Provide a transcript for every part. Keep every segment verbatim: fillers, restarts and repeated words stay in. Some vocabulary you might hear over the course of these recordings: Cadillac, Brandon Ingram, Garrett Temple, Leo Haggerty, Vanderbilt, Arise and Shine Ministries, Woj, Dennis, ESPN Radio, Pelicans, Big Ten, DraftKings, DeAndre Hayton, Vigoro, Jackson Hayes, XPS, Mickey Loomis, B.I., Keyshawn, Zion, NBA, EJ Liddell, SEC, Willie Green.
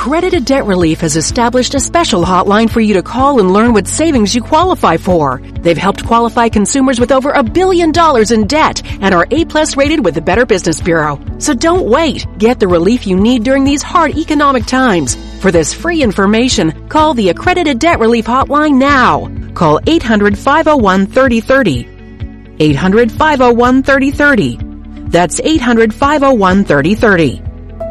Accredited Debt Relief has established a special hotline for you to call and learn what savings you qualify for. They've helped qualify consumers with over a billion dollars in debt and are A-plus rated with the Better Business Bureau. So don't wait. Get the relief you need during these hard economic times. For this free information, call the Accredited Debt Relief Hotline now. Call eight hundred, five oh one, three oh three oh. eight hundred, five oh one, three oh three oh. That's eight hundred, five oh one, three oh three oh.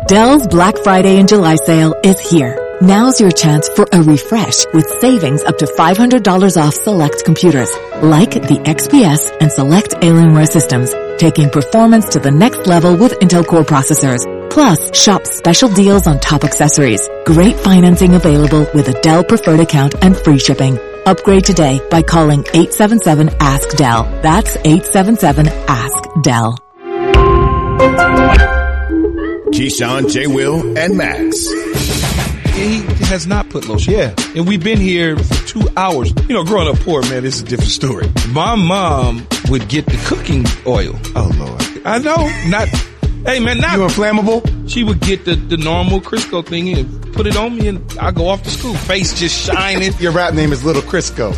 Dell's Black Friday and July sale is here. Now's your chance for a refresh with savings up to five hundred dollars off select computers, like the X P S and select Alienware systems, taking performance to the next level with Intel Core processors. Plus, shop special deals on top accessories. Great financing available with a Dell Preferred account and free shipping. Upgrade today by calling eight seven seven, A S K, D E L L. That's eight seven seven, A S K, D E L L. Keyshawn, J. Will, and Max. He has not put lotion. Yeah. And we've been here for two hours. You know, growing up poor, man, this is a different story. My mom would get the cooking oil. Oh, Lord. I know. Not, hey, man, not. You inflammable? She would get the, the normal Crisco thing and put it on me, and I go off to school, face just shining. Your rap name is Little Crisco.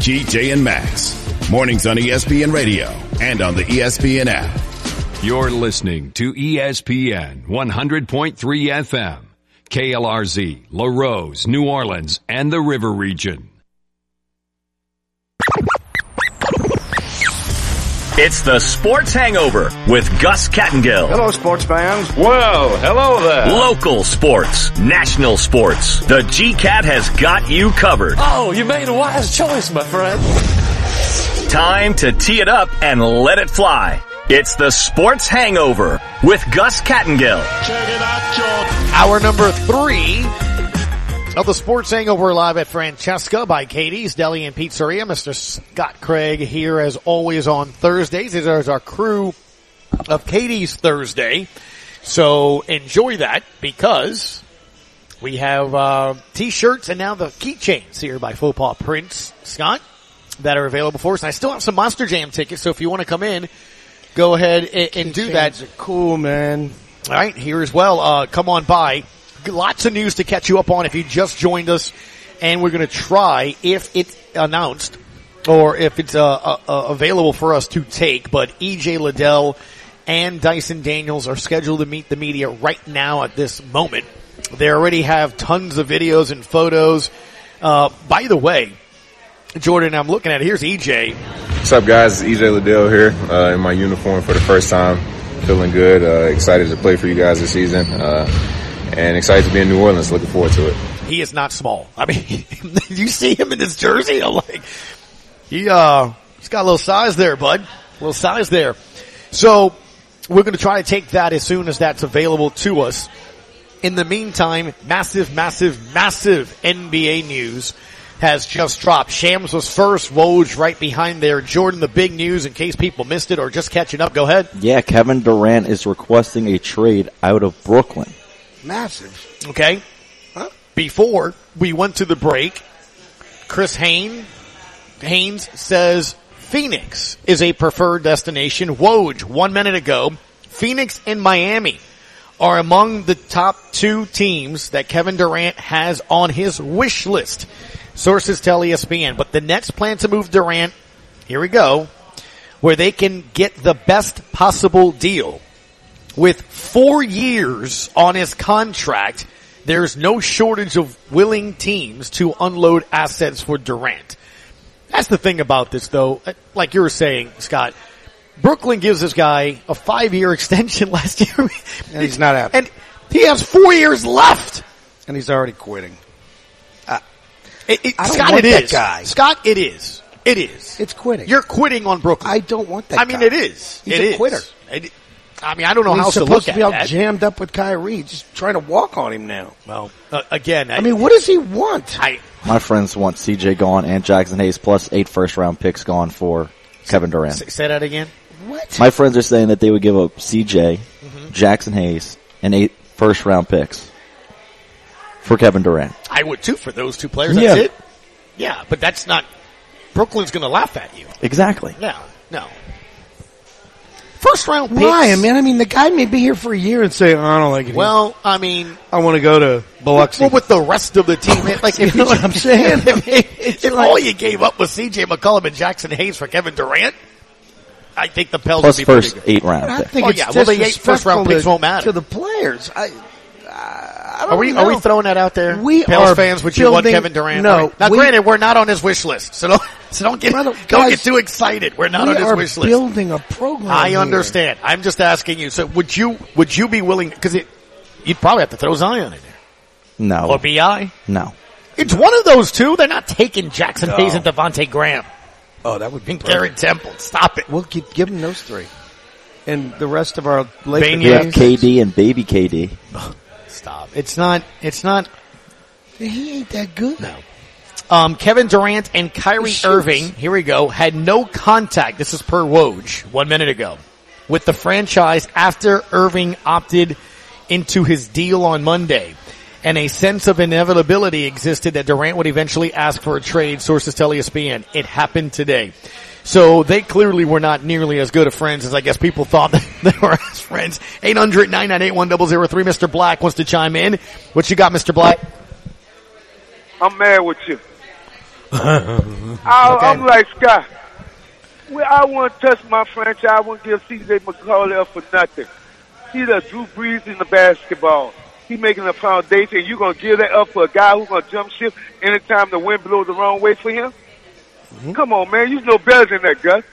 G J and Max. Mornings on E S P N Radio and on the E S P N app. You're listening to E S P N one hundred point three F M, K L R Z, La Rose, New Orleans, and the River Region. It's the Sports Hangover with Gus Kattengell. Hello, sports fans. Whoa, hello there. Local sports, national sports. The G-Cat has got you covered. Oh, you made a wise choice, my friend. Time to tee it up and let it fly. It's the Sports Hangover with Gus Kattengell. Check it out, George. Hour number three of the Sports Hangover live at Francesca by Katie's Deli and Pizzeria. Mister Scott Craig here as always on Thursdays. There's our crew of Katie's Thursday. So enjoy that because we have uh T-shirts and now the keychains here by Faux Paw Prints, Scott, that are available for us. And I still have some Monster Jam tickets, so if you want to come in, go ahead and, and do that. Are cool, man. All right, here as well. Uh, come on by. Lots of news to catch you up on if you just joined us. And we're going to try if it's announced or if it's uh, uh, available for us to take. But E J Liddell and Dyson Daniels are scheduled to meet the media right now at this moment. They already have tons of videos and photos. Uh, by the way, Jordan, I'm looking at it. Here's E J. What's up, guys? It's E J Liddell here uh, in my uniform for the first time. Feeling good. Uh, excited to play for you guys this season. Uh, and excited to be in New Orleans. Looking forward to it. He is not small. I mean, you see him in this jersey? I'm like, he, uh, he's got a little size there, bud. A little size there. So we're going to try to take that as soon as that's available to us. In the meantime, massive, massive, massive N B A news has just dropped. Shams was first, Woj right behind there. Jordan, the big news, in case people missed it or just catching up, go ahead. Yeah, Kevin Durant is requesting a trade out of Brooklyn. Massive. Okay. Huh? Before we went to the break, Chris Haynes, Haynes says Phoenix is a preferred destination. Woj, one minute ago, Phoenix and Miami are among the top two teams that Kevin Durant has on his wish list. Sources tell E S P N, but the Nets plan to move Durant, here we go, where they can get the best possible deal. With four years on his contract, there's no shortage of willing teams to unload assets for Durant. That's the thing about this, though. Like you were saying, Scott, Brooklyn gives this guy a five-year extension last year. And he's not happy. And he has four years left. And he's already quitting. It, it, I don't Scott, want it that is. Guy. Scott, it is. It is. It's quitting. You're quitting on Brooklyn. I don't want that. I mean, guy. It is. He's it a is. Quitter. It, I mean, I don't know I mean, how else to look at that. He's supposed to be all that. Jammed up with Kyrie, just trying to walk on him now. Well, uh, again, I, I mean, what does he want? I, My friends want C J gone and Jackson Hayes plus eight first-round picks gone for Kevin Durant. Say, say that again. What? My friends are saying that they would give up C J, mm-hmm. Jackson Hayes, and eight first-round picks for Kevin Durant. I would too for those two players. That's yeah. it. Yeah, but that's not, Brooklyn's going to laugh at you. Exactly. No, no. first round picks. Why? I mean, I mean, the guy may be here for a year and say, oh, I don't like it. Well, here. I mean, I want to go to Biloxi. Well, with the rest of the team, like, if you know what I'm saying? If, if, if like, all you gave up was C J McCollum and Jackson Hayes for Kevin Durant, I think the Pels would be pretty good. Plus first eight round picks. I think oh, it's yeah. Well, the eight first round picks to, won't matter. To the players. I, I don't are we, know. Are we throwing that out there? We Pels are fans, would building, you want Kevon Durant? No. Right? Now, we, granted, we're not on his wish list, so don't, so don't get, brother, guys, don't get too excited. We're not we on his wish list. We are building a program I understand. Here. I'm just asking you. So would you, would you be willing, because you'd probably have to throw Zion in there. No. Or B I? No. It's one of those two. They're not taking Jackson no. Hayes and Devontae Graham. Oh, that would be Garrett Temple. Stop it. We'll keep, give them those three. And the rest of our Lakers. We have K D and baby K D. Stop. It's not, it's not. He ain't that good. No. Um, Kevin Durant and Kyrie Irving, here we go, had no contact, this is per Woj, one minute ago, with the franchise after Irving opted into his deal on Monday. And a sense of inevitability existed that Durant would eventually ask for a trade, sources tell E S P N. It happened today. So they clearly were not nearly as good of friends as I guess people thought they were as friends. eight hundred, nine nine eight, one oh oh three. Mister Black wants to chime in. What you got, Mister Black? I'm mad with you. I, okay. I'm like, Scott, I wouldn't touch my franchise. I wouldn't give C J McCollum up for nothing. He's a Drew Brees in the basketball. He's making a foundation. You gonna give that up for a guy who's gonna jump ship anytime the wind blows the wrong way for him? Mm-hmm. Come on, man. You know better than that, Gus.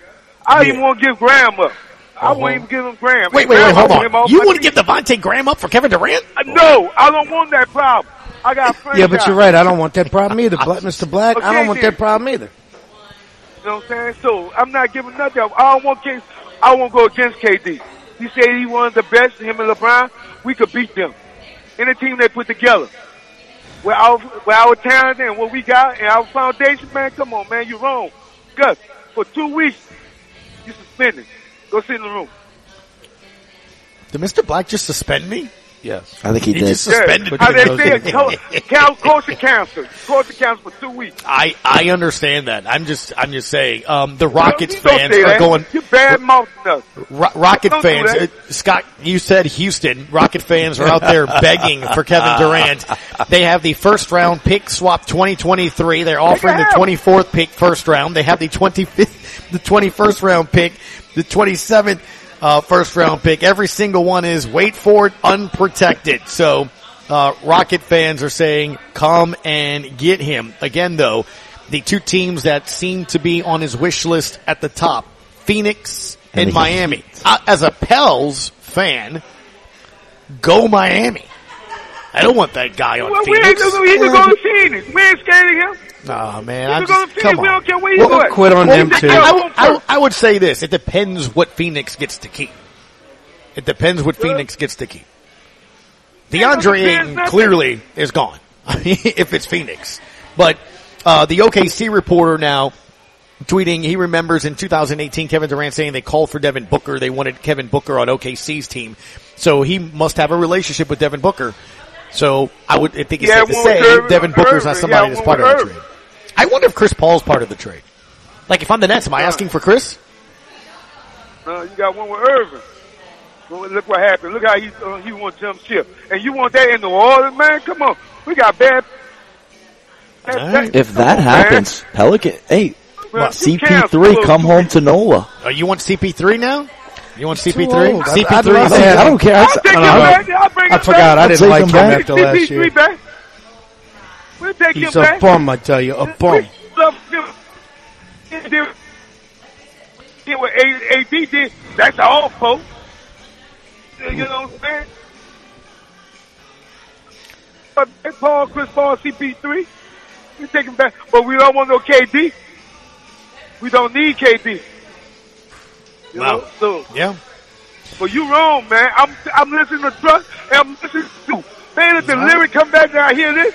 I yeah. even want to give Graham up. Uh-huh. I won't even give him Graham. Wait, wait, wait, hold on. You wouldn't give Devontae Graham up for Kevin Durant? Uh, no, I don't want that problem. I got friends. Yeah, but you're right. I don't want that problem either, Mister Black. Okay, I don't want then. that problem either. You know what I'm saying? So I'm not giving nothing up. I don't want K. I won't go against K D. He said he one of the best. Him and LeBron, we could beat them. Any team they put together. With our, with our talent and what we got and our foundation, man, come on, man, you're wrong. Gus, for two weeks, you suspended. Go sit in the room. Did Mister Black just suspend me? Yes. I think he, he did. He just suspended yeah. me. I mean, coach and counsel. Coach and counsel for two weeks. I, I understand that. I'm just, I'm just saying, um, the Rockets no, fans are that. going. You're bad mouthing us. Ro- Rocket don't fans, uh, Scott, you said Houston. Rocket fans are out there begging for Kevin Durant. They have the first round pick swap twenty twenty-three. They're offering they the twenty-fourth pick first round. They have the twenty-fifth, the twenty-first round pick, the twenty-seventh. Uh, first round pick. Every single one is, wait for it, unprotected. So, uh, Rocket fans are saying, come and get him. Again though, the two teams that seem to be on his wish list at the top, Phoenix and Miami. Uh, as a Pels fan, go Miami. I don't want that guy on well, Phoenix. Well, we ain't going to Phoenix. We ain't scared of him. Nah, man. I just, come on. We don't care where you go. Quit on them too. I, I, I would say this. It depends what Phoenix gets to keep. It depends what Phoenix gets to keep. DeAndre Ayton clearly is gone. If it's Phoenix. But, uh, the O K C reporter now tweeting, he remembers in two thousand eighteen Kevin Durant saying they called for Devin Booker. They wanted Kevin Booker on O K C's team. So he must have a relationship with Devin Booker. So I would I think it's yeah, safe to say Irving, Devin Booker's Irving, not somebody yeah, that's part Irving. of the trade. I wonder if Chris Paul's part of the trade. Like, if I'm the Nets, am I asking for Chris? No, you got one with Irving. Well, look what happened. Look how he uh, he won jump ship, and you want that in the water, man? Come on, we got bad. That, right. that, if that on, happens, man. Pelican. Hey, well, C P three, come home to Nola. Uh, you want C P three now? You want C P three? C P three. I, I don't care. I'll take him back. I'll bring I forgot. I didn't like him after last year. Back. We'll take He's him a back. bum, I tell you. A bum. Did what A D did. That's all, folks. You know what I'm saying? But Paul, Chris Paul, C P three. We take him back. But we don't want no K D. We don't need K D. You wow. know, so, yeah. But you wrong, man. I'm I'm listening to Truck and I'm listening to you. Man, if the wow. lyric come back and I hear this,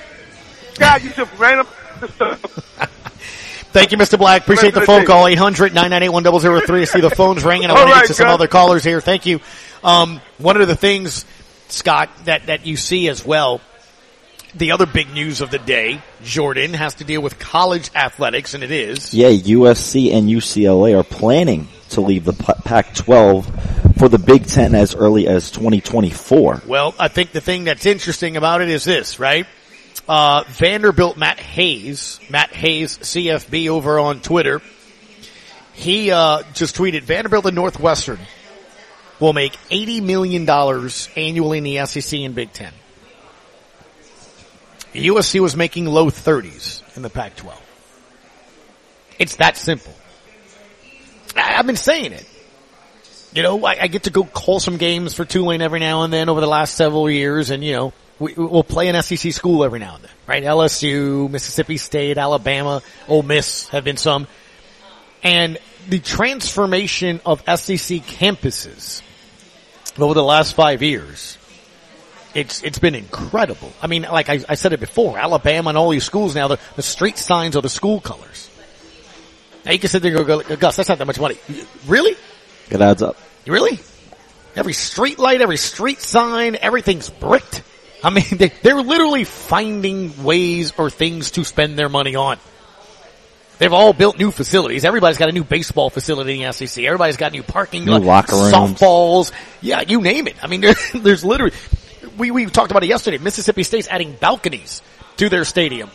God, you just ran up the stuff. Thank you, Mister Black. Appreciate the phone call. eight hundred, nine nine eight, one oh oh three. I see the phones ringing. I want to get right, to some God. other callers here. Thank you. Um, one of the things, Scott, that, that you see as well, the other big news of the day, Jordan, has to deal with college athletics, and it is. Yeah, U S C and U C L A are planning to leave the Pac twelve for the Big Ten as early as twenty twenty-four. Well, I think the thing that's interesting about it is this, right? Uh, Vanderbilt Matt Hayes, Matt Hayes, C F B over on Twitter, he uh, just tweeted, Vanderbilt and Northwestern will make eighty million dollars annually in the S E C and Big Ten. U S C was making low thirties in the Pac twelve. It's that simple. I, I've been saying it. You know, I, I get to go call some games for Tulane every now and then over the last several years, and, you know, we, we'll play an S E C school every now and then, right? L S U, Mississippi State, Alabama, Ole Miss have been some. And the transformation of S E C campuses over the last five years, it's it's been incredible. I mean, like I, I said it before, Alabama and all these schools now, the, the street signs are the school colors. Now you can sit there and go, Gus, that's not that much money. Really? It adds up. Really? Every street light, every street sign, everything's bricked. I mean, they, they're literally finding ways or things to spend their money on. They've all built new facilities. Everybody's got a new baseball facility in the S E C. Everybody's got new parking, new locker rooms, softballs. Yeah, you name it. I mean, there's, there's literally, we, we talked about it yesterday. Mississippi State's adding balconies to their stadium.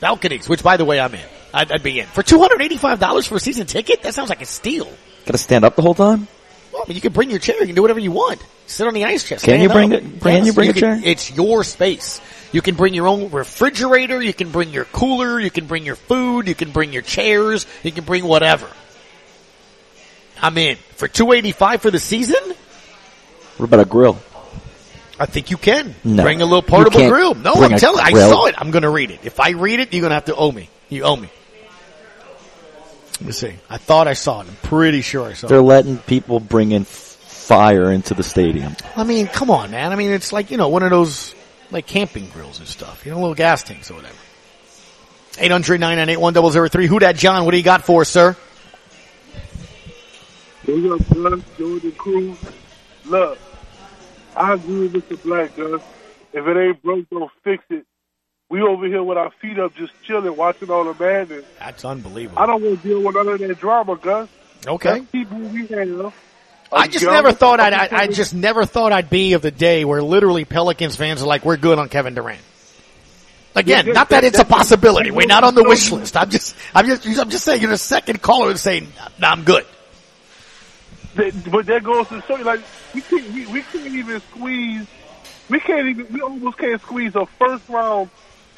Balconies, which by the way, I'm in. I'd, I'd be in. For two hundred eighty-five dollars for a season ticket? That sounds like a steal. Gotta stand up the whole time? Well, I mean, you can bring your chair. You can do whatever you want. Sit on the ice chest. Can you bring it? Can yes, you bring you a can, chair? It's your space. You can bring your own refrigerator. You can bring your cooler. You can bring your food. You can bring your chairs. You can bring whatever. I'm in. For two hundred eighty-five dollars for the season? What about a grill? I think you can. No. Bring a little portable grill. No, I'm telling you. I saw it. I'm going to read it. If I read it, you're going to have to owe me. You owe me. Let me see. I thought I saw it. I'm pretty sure I saw it. They're letting people bring in fire into the stadium. I mean, come on, man. I mean, it's like, you know, one of those, like, camping grills and stuff. You know, little gas tanks or whatever. eight hundred, nine nine eight, one oh oh three. Who dat, John? What do you got for us, sir? What's up, Gus? Jordan Cruz. Look, I agree with Mister Black, Gus. If it ain't broke, don't fix it. We over here with our feet up just chilling, watching all the madness. That's unbelievable. I don't want to deal with none of that drama, Gus. Okay. People we have. I just never thought I'd, I, I just never thought I'd be of the day where literally Pelicans fans are like, we're good on Kevin Durant. Again, yeah, not that, that it's a possibility. We're not on the wish list. I'm just, I'm just, I'm just saying you're the second caller and saying, nah, I'm good. That, but that goes to show you, like, we can't, we, we can't even squeeze, we can't even, we almost can't squeeze a first round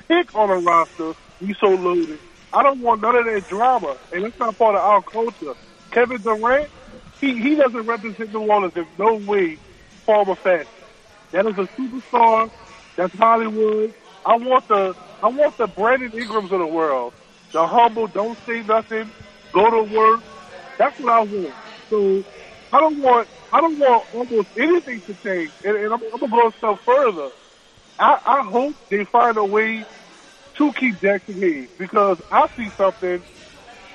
pick on a roster, you so loaded. I don't want none of that drama, and that's not part of our culture. Kevin Durant, he, he doesn't represent New Orleans in no way, form or fashion. That is a superstar. That's Hollywood. I want the I want the Brandon Ingrams of the world. The humble, don't say nothing, go to work. That's what I want. So I don't want I don't want almost anything to change. And, and I'm, I'm gonna go a step further. I, I hope they find a way to keep Jackson Hayes because I see something.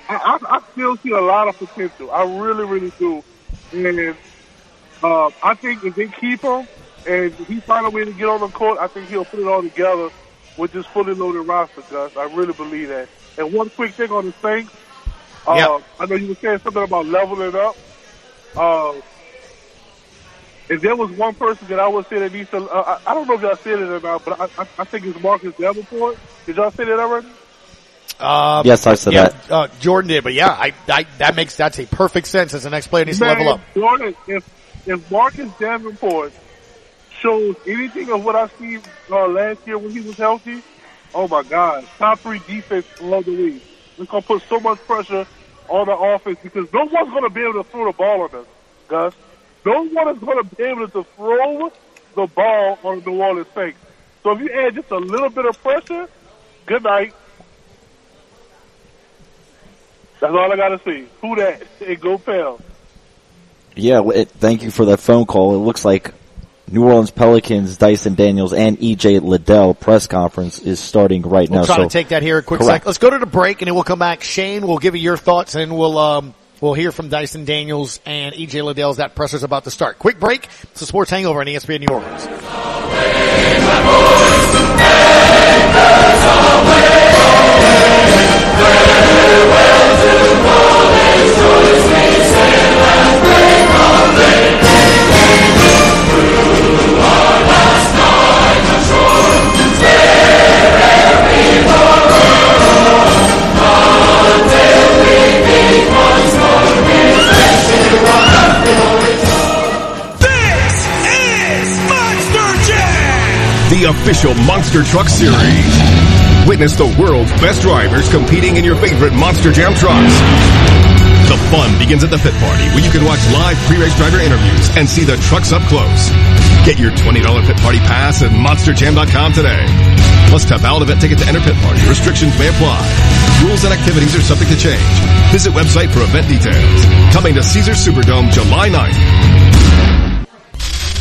I, I, I still see a lot of potential. I really, really do. And uh, I think if they keep him and he find a way to get on the court, I think he'll put it all together with this fully loaded roster, Gus. I really believe that. And one quick thing on the Saints. Uh, yep. I know you were saying something about leveling up. Uh, If there was one person that I would say that needs to, uh, I, I don't know if y'all said it or not, but I, I, I think it's Marcus Davenport. Did y'all say that already? Um, yes, I said yeah, that. Uh, Jordan did, but yeah, I, I, that makes that's a perfect sense as the next player needs Man, to level up. Jordan, if if Marcus Davenport shows anything of what I see uh, last year when he was healthy, oh my God, top three defense love the league. It's gonna put so much pressure on the offense because no one's gonna be able to throw the ball on us, Gus. No one is going to be able to throw the ball on the New Orleans Saints. So if you add just a little bit of pressure, good night. That's all I got to see. Who that? It go Pel. Yeah, it, thank you for that phone call. It looks like New Orleans Pelicans, Dyson Daniels, and E J Liddell press conference is starting right we'll now. We'll try so. to take that here a quick Correct. second. Let's go to the break, and then we'll come back. Shane, we'll give you your thoughts, and we'll um. – We'll hear from Dyson Daniels and E J Liddell's that presser's about to start. Quick break. It's a Sports Hangover on E S P N New Orleans. the official Monster Truck Series. Witness the world's best drivers competing in your favorite Monster Jam trucks. The fun begins at the pit party, where you can watch live pre-race driver interviews and see the trucks up close. Get your twenty dollar pit party pass at monster jam dot com today. Plus, tap out event ticket to enter pit party. Restrictions may apply. Rules and activities are subject to change. Visit website for event details. Coming to Caesars Superdome July ninth.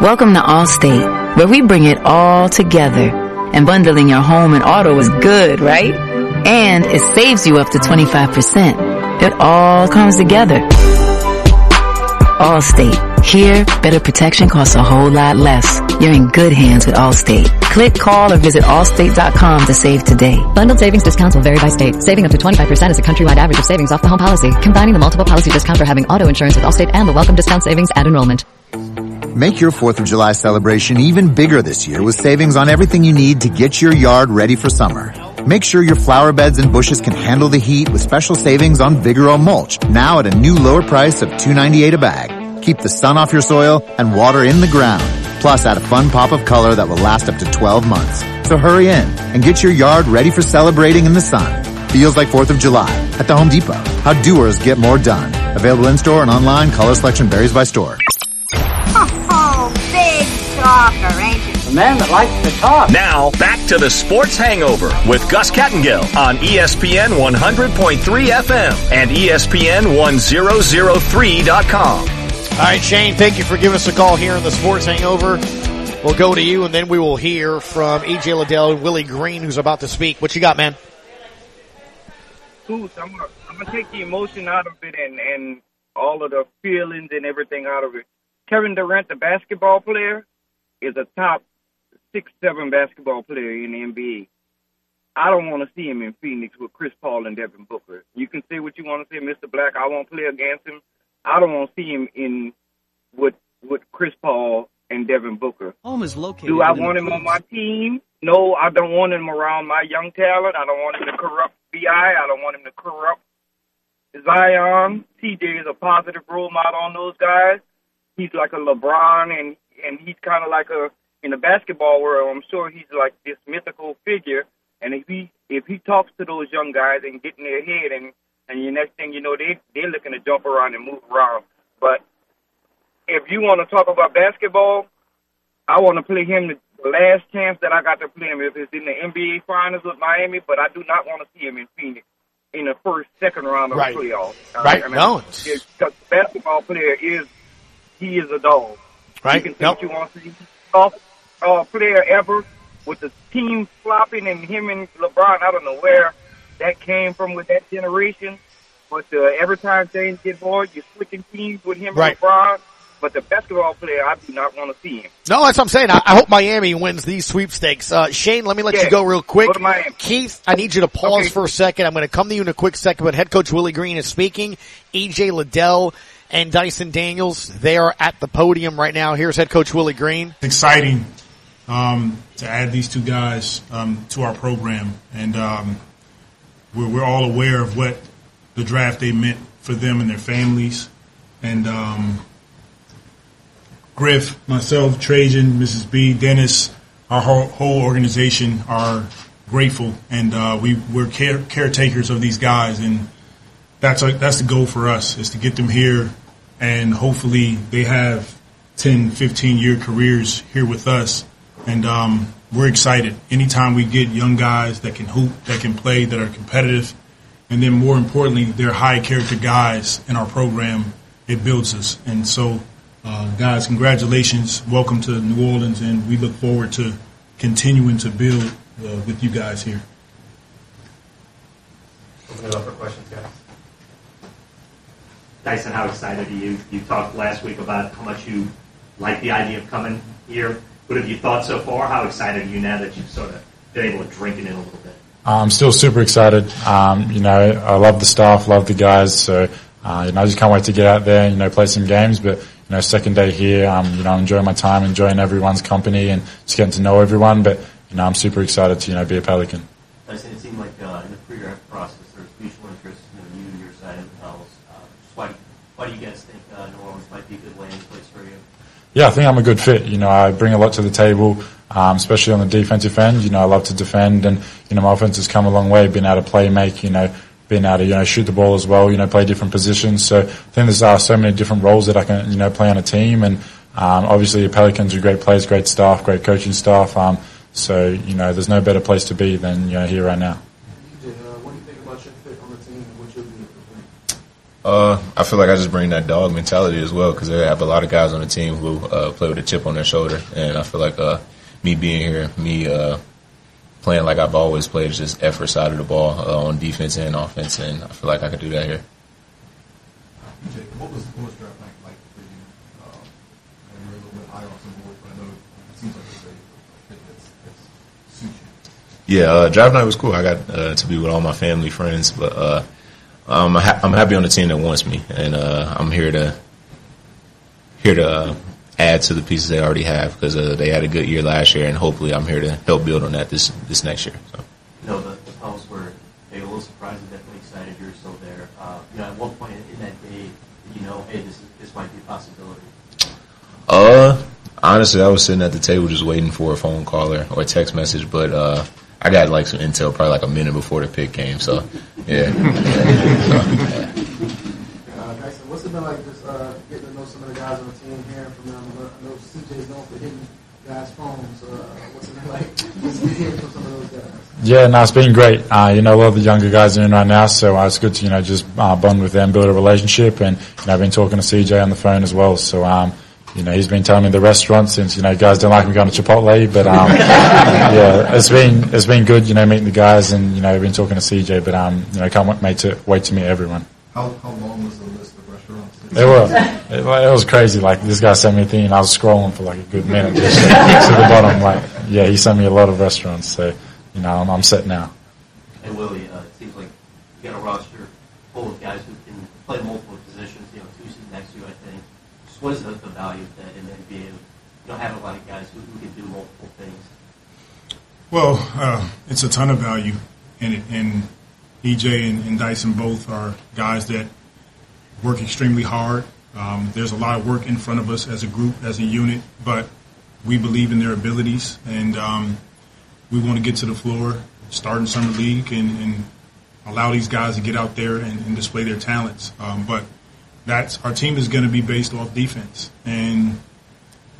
Welcome to Allstate, where we bring it all together. And bundling your home and auto is good, right? And it saves you up to twenty-five percent. It all comes together. Allstate. Here, better protection costs a whole lot less. You're in good hands with Allstate. Click, call, or visit allstate dot com to save today. Bundled savings discounts will vary by state. Saving up to twenty-five percent is a countrywide average of savings off the home policy. Combining the multiple policy discount for having auto insurance with Allstate and the welcome discount savings at enrollment. Make your fourth of July celebration even bigger this year with savings on everything you need to get your yard ready for summer. Make sure your flower beds and bushes can handle the heat with special savings on Vigoro mulch, now at a new lower price of two dollars and ninety-eight cents a bag. Keep the sun off your soil and water in the ground. Plus, add a fun pop of color that will last up to twelve months. So hurry in and get your yard ready for celebrating in the sun. Feels like fourth of July at the Home Depot. How doers get more done. Available in-store and online. Color selection varies by store. The man that likes to talk. Now, back to the Sports Hangover with Gus Kattengell on E S P N one hundred point three F M and E S P N ten oh three dot com. All right, Shane, thank you for giving us a call here on the Sports Hangover. We'll go to you, and then we will hear from E J Liddell and Willie Green, who's about to speak. What you got, man? Cool. I'm going to take the emotion out of it and, and all of the feelings and everything out of it. Kevin Durant, the basketball player, is a top six, seven basketball player in the N B A. I don't want to see him in Phoenix with Chris Paul and Devin Booker. You can say what you want to say, Mister Black. I won't play against him. I don't want to see him in with with Chris Paul and Devin Booker. Home is located. Do I want him place. on my team? No, I don't want him around my young talent. I don't want him to corrupt B I. I don't want him to corrupt Zion. C J is a positive role model on those guys. He's like a LeBron, and and he's kind of like a, in the basketball world, I'm sure he's like this mythical figure. And if he if he talks to those young guys and get in their head, and, and the next thing you know, they, they're looking to jump around and move around. But if you want to talk about basketball, I want to play him the last chance that I got to play him. If it's in the N B A Finals with Miami, but I do not want to see him in Phoenix in the first, second round of right. the playoffs. Right, right. I mean, no. Because the basketball player is, he is a dog. Right. You can think nope. you want to see off uh, player ever with the team flopping and him and LeBron. I don't know where that came from with that generation, but uh, every time things get bored, you're switching teams with him right. and LeBron. But the basketball player, I do not want to see him. No, that's what I'm saying. I, I hope Miami wins these sweepstakes. Uh, Shane, let me let yeah. you go real quick. Go Keith, I need you to pause okay. for a second. I'm going to come to you in a quick second, but head coach Willie Green is speaking. E J Liddell and Dyson Daniels, they are at the podium right now. Here's head coach Willie Green. It's exciting um, to add these two guys um, to our program. And um, we're, we're all aware of what the draft day meant for them and their families. And um, Griff, myself, Trajan, Missus B, Dennis, our whole, whole organization are grateful. And uh, we, we're care, caretakers of these guys. And that's a, that's the goal for us, is to get them here. And hopefully they have ten, fifteen-year careers here with us. And um, we're excited. Anytime we get young guys that can hoop, that can play, that are competitive, and then more importantly, they're high-character guys in our program, it builds us. And so, uh, guys, congratulations. Welcome to New Orleans, and we look forward to continuing to build uh, with you guys here. Open it up for questions, guys. Dyson, how excited are you? You talked last week about how much you like the idea of coming here. What have you thought so far? How excited are you now that you've sort of been able to drink it in a little bit? I'm still super excited. Um, you know, I love the staff, love the guys. So, uh, you know, I just can't wait to get out there and, you know, play some games. But, you know, second day here, um, you know, I'm enjoying my time, enjoying everyone's company and just getting to know everyone. But, you know, I'm super excited to, you know, be a Pelican. I said it seemed like uh, in the pre-draft process there was mutual interest in you and your side of the house. Uh, why, why do you guys think uh, New Orleans might be a good landing place for you? Yeah, I think I'm a good fit. You know, I bring a lot to the table, um, especially on the defensive end. You know, I love to defend, and, you know, my offense has come a long way, being able to play make, you know, being able to, you know, shoot the ball as well, you know, play different positions. So I think there's uh, so many different roles that I can, you know, play on a team. And um, obviously the Pelicans are great players, great staff, great coaching staff. Um, so, you know, there's no better place to be than, you know, here right now. E J, uh, what do you think about your fit on the team and what you'll be able to bring? Uh, I feel like I just bring that dog mentality as well, because I have a lot of guys on the team who uh, play with a chip on their shoulder, and I feel like uh, me being here, me uh, playing like I've always played, just effort side of the ball uh, on defense and offense, and I feel like I could do that here. E J, what was the draft night like for you? Um, I know you're a little bit higher off the board, but I know it seems like it's a fit that suits you. Yeah, uh, draft night was cool. I got uh, to be with all my family, friends, but uh, I'm ha- I'm happy on the team that wants me, and uh, I'm here to here to uh, add to the pieces they already have, because uh, they had a good year last year, and hopefully I'm here to help build on that this this next year. So. You know, the, the calls were they were a little surprised and definitely excited you're still there. Uh, you know, at what point in that day did you know, hey, this is, this might be a possibility? Uh, honestly, I was sitting at the table just waiting for a phone call or, or a text message, but uh, I got like some intel probably like a minute before the pick came, so. Yeah. uh, Jackson, what's it been like just uh, getting to know some of the guys on the team, hearing from them? I know C J's known for hitting guys' phones. Uh, what's it been like just hearing from some of those guys? Yeah, no, it's been great. Uh, you know, a lot of the younger guys are in right now, so uh, it's good to, you know, just uh, bond with them, build a relationship. And, you know, I've been talking to C J on the phone as well, so, um, you know, he's been telling me the restaurant since, you know, guys don't like me going to Chipotle, but, um, yeah, it's been, it's been good, you know, meeting the guys and, you know, I've been talking to C J, but, um, you know, can't wait to, wait to meet everyone. How, how long was the list of restaurants? It was, it, it was crazy. Like, this guy sent me a thing and I was scrolling for like a good minute just to, to the bottom. Like, yeah, he sent me a lot of restaurants. So, you know, I'm, I'm set now. And Willie, uh, it seems like you got a roster full of guys who can play multiple positions, you know, two sitting next to you, I think. What is the value of that in the N B A? You know, having a lot of guys who, who can do multiple things. Well, uh, it's a ton of value, and it, and E J and, and Dyson both are guys that work extremely hard. Um, there's a lot of work in front of us as a group, as a unit, but we believe in their abilities, and um, we want to get to the floor, start in summer league, and, and allow these guys to get out there and, and display their talents. Um, but That's, our team is going to be based off defense, and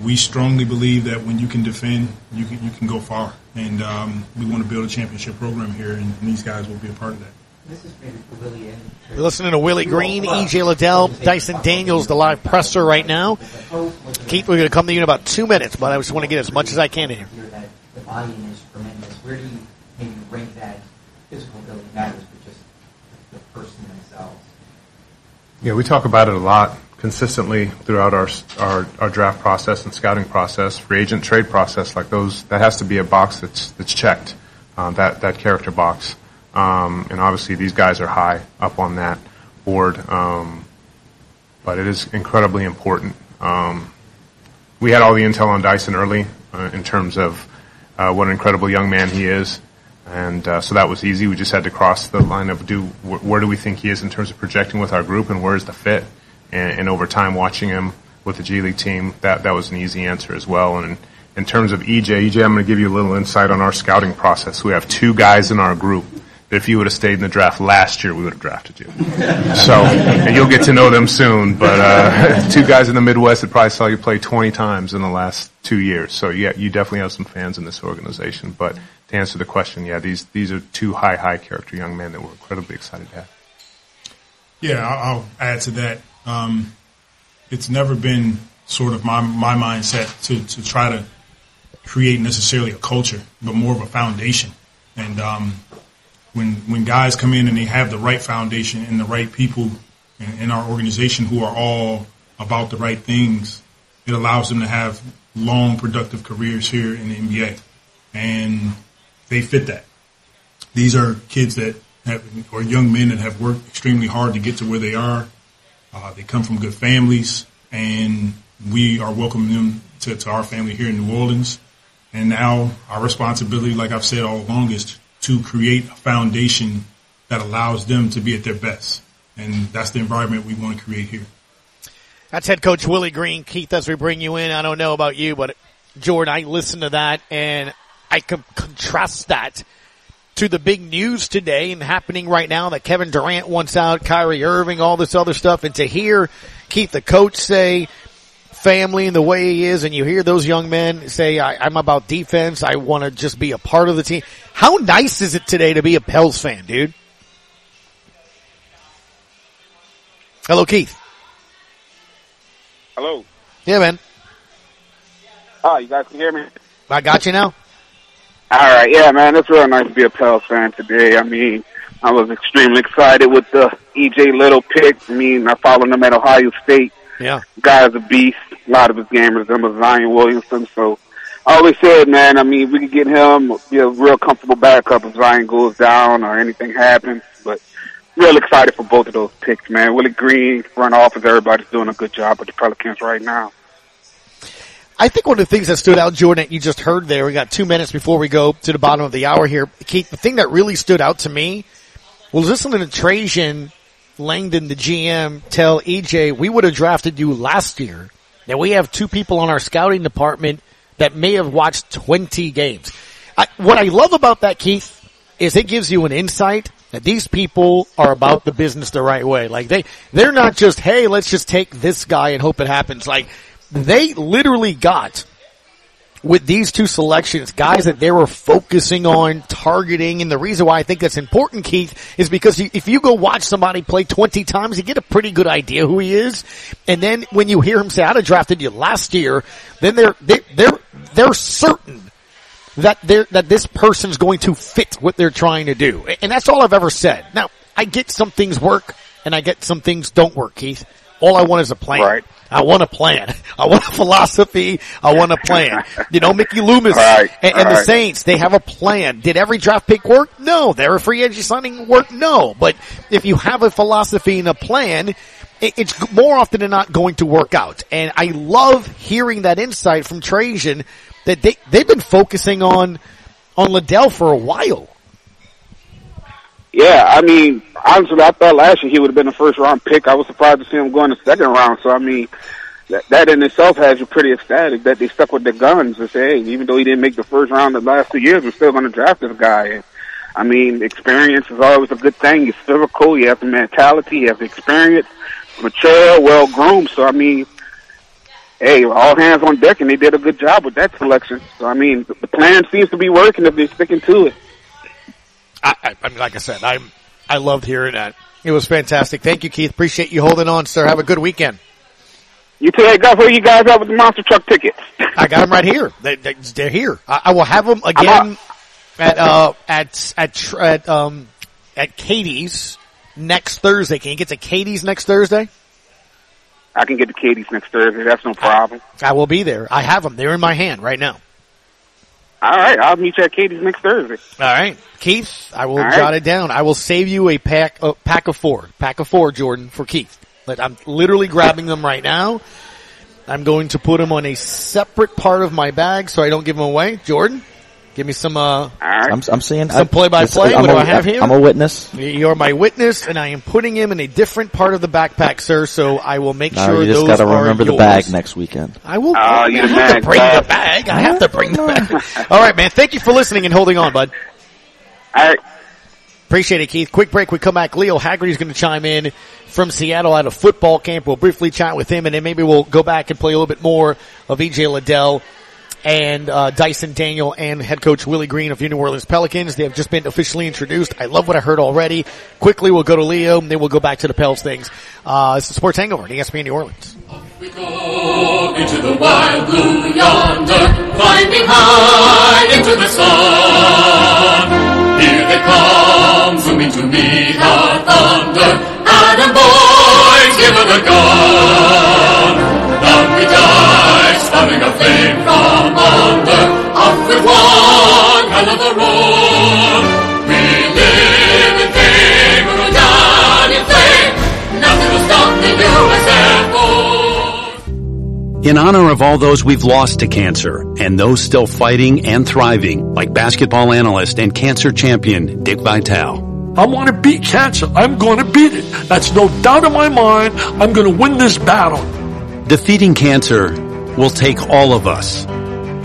we strongly believe that when you can defend, you can you can go far. And um, we want to build a championship program here, and, and these guys will be a part of that. This is maybe for Willie and We're listening to Willie Green, E J Liddell, Dyson Daniels, the live presser right now. Keith, we're going to come to you in about two minutes, but I just want to get as much as I can in here. The volume is tremendous. Where do you maybe rank that physical ability matters, but just the person themselves? Yeah, we talk about it a lot consistently throughout our, our our draft process and scouting process, free agent trade process. Like those, that has to be a box that's that's checked, um, that that character box. Um, and obviously, these guys are high up on that board. Um, but it is incredibly important. Um, we had all the intel on Dyson early uh, in terms of uh, what an incredible young man he is. And uh, so that was easy. We just had to cross the line of do wh- where do we think he is in terms of projecting with our group, and where is the fit? And, and over time, watching him with the G League team, that, that was an easy answer as well. And in terms of E J, E J, I'm going to give you a little insight on our scouting process. We have two guys in our group that if you would have stayed in the draft last year, we would have drafted you. So, and you'll get to know them soon. But uh, two guys in the Midwest that probably saw you play twenty times in the last two years. So, yeah, you definitely have some fans in this organization, but to answer the question, yeah, these these are two high, high character young men that we're incredibly excited to have. Yeah, I'll add to that. Um, it's never been sort of my my mindset to, to try to create necessarily a culture, but more of a foundation. And um, when when guys come in and they have the right foundation and the right people in, in our organization who are all about the right things, it allows them to have long, productive careers here in the N B A. And they fit that. These are kids that have, or young men that have worked extremely hard to get to where they are. Uh, they come from good families, and we are welcoming them to, to our family here in New Orleans. And now our responsibility, like I've said all along, is to create a foundation that allows them to be at their best. And that's the environment we want to create here. That's head coach Willie Green. Keith, as we bring you in, I don't know about you, but Jordan, I listened to that, and I could contrast that to the big news today and happening right now that Kevin Durant wants out, Kyrie Irving, all this other stuff. And to hear Keith, the coach, say family and the way he is, and you hear those young men say, I, I'm about defense. I want to just be a part of the team. How nice is it today to be a Pels fan, dude? Hello, Keith. Hello. Yeah, man. Oh, you guys can hear me? I got you now. All right, yeah, man, it's real nice to be a Pels fan today. I mean, I was extremely excited with the E J Liddell pick. I mean, I followed him at Ohio State. Yeah. Guy's a beast. A lot of his game resembles Zion Williamson. So I always said, man, I mean, we could get him, be a real comfortable backup if Zion goes down or anything happens. But real excited for both of those picks, man. Willie Green, front office, everybody's doing a good job with the Pelicans right now. I think one of the things that stood out, Jordan, that you just heard there, we got two minutes before we go to the bottom of the hour here. Keith, the thing that really stood out to me was listening to Trajan Langdon, the G M, tell E J, we would have drafted you last year. Now we have two people on our scouting department that may have watched twenty games. I, what I love about that, Keith, is it gives you an insight that these people are about the business the right way. Like they, they're not just, hey, let's just take this guy and hope it happens. Like, they literally got, with these two selections, guys that they were focusing on, targeting, and the reason why I think that's important, Keith, is because you, if you go watch somebody play twenty times, you get a pretty good idea who he is, and then when you hear him say, I'd have drafted you last year, then they're, they, they're, they're certain that they're, that this person's going to fit what they're trying to do. And that's all I've ever said. Now, I get some things work, and I get some things don't work, Keith. All I want is a plan. Right. I want a plan. I want a philosophy. I want a plan. You know, Mickey Loomis right, and, and right. the Saints, they have a plan. Did every draft pick work? No. Did every free agent signing work? No. But if you have a philosophy and a plan, it, it's more often than not going to work out. And I love hearing that insight from Trajan that they, they've been focusing on, on Liddell for a while. Yeah, I mean, honestly, I thought last year he would have been a first-round pick. I was surprised to see him going to the second round. So, I mean, that, that in itself has you pretty ecstatic that they stuck with their guns and say, hey, even though he didn't make the first round the last two years, we're still going to draft this guy. And, I mean, experience is always a good thing. You're physical. You have the mentality. You have the experience. Mature, well-groomed. So, I mean, hey, all hands on deck, and they did a good job with that selection. So, I mean, the plan seems to be working if they're sticking to it. I, I mean, like I said, I I loved hearing that. It was fantastic. Thank you, Keith. Appreciate you holding on, sir. Have a good weekend. You too. Hey, Gus, where you guys at with the monster truck tickets? I got them right here. They, they, they're here. I, I will have them again at uh at at at um at Katie's next Thursday. Can you get to Katie's next Thursday? I can get to Katie's next Thursday. That's no problem. I, I will be there. I have them. They're in my hand right now. All right, I'll meet you at Katie's next Thursday. All right, Keith, I will right. jot it down. I will save you a pack, a pack of four, pack of four, Jordan, for Keith. But I'm literally grabbing them right now. I'm going to put them on a separate part of my bag so I don't give them away. Jordan, give me some. Uh, right. I'm, I'm seeing some play-by-play. I'm what a, do I have here? I'm a witness. You're my witness, and I am putting him in a different part of the backpack, sir. So I will make no, sure those are yours. You just got to remember the bag next weekend. I will. Oh, I have mad, to bring God. the bag. I have to bring the bag. All right, man. Thank you for listening and holding on, bud. All right. Appreciate it, Keith. Quick break. We come back. Leo Haggerty is going to chime in from Seattle out of football camp. We'll briefly chat with him, and then maybe we'll go back and play a little bit more of E J Liddell and uh Dyson Daniel and head coach Willie Green of the New Orleans Pelicans. They have just been officially introduced. I love what I heard already. Quickly, we'll go to Leo, and then we'll go back to the Pels things. Uh It's the Sports Hangover at E S P N New Orleans. Off we go into the wild blue yonder, climbing high into the sun. Here they come, zooming to meet our thunder. Adam boys, give them a gun. Down we dive, spouting a flame. In honor of all those we've lost to cancer and those still fighting and thriving, like basketball analyst and cancer champion Dick Vitale. I want to beat cancer. I'm going to beat it. That's no doubt in my mind. I'm going to win this battle. Defeating cancer will take all of us.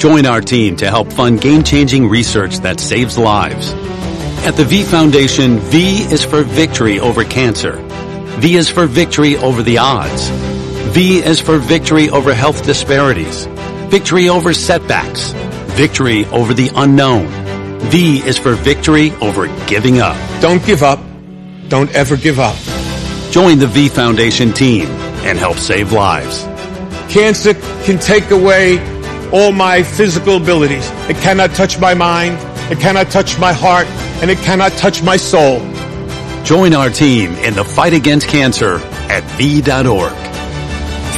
Join our team to help fund game-changing research that saves lives. At the V Foundation, V is for victory over cancer. V is for victory over the odds. V is for victory over health disparities. Victory over setbacks. Victory over the unknown. V is for victory over giving up. Don't give up. Don't ever give up. Join the V Foundation team and help save lives. Cancer can take away all my physical abilities. It cannot touch my mind, it cannot touch my heart, and it cannot touch my soul. Join our team in the fight against cancer at V dot org.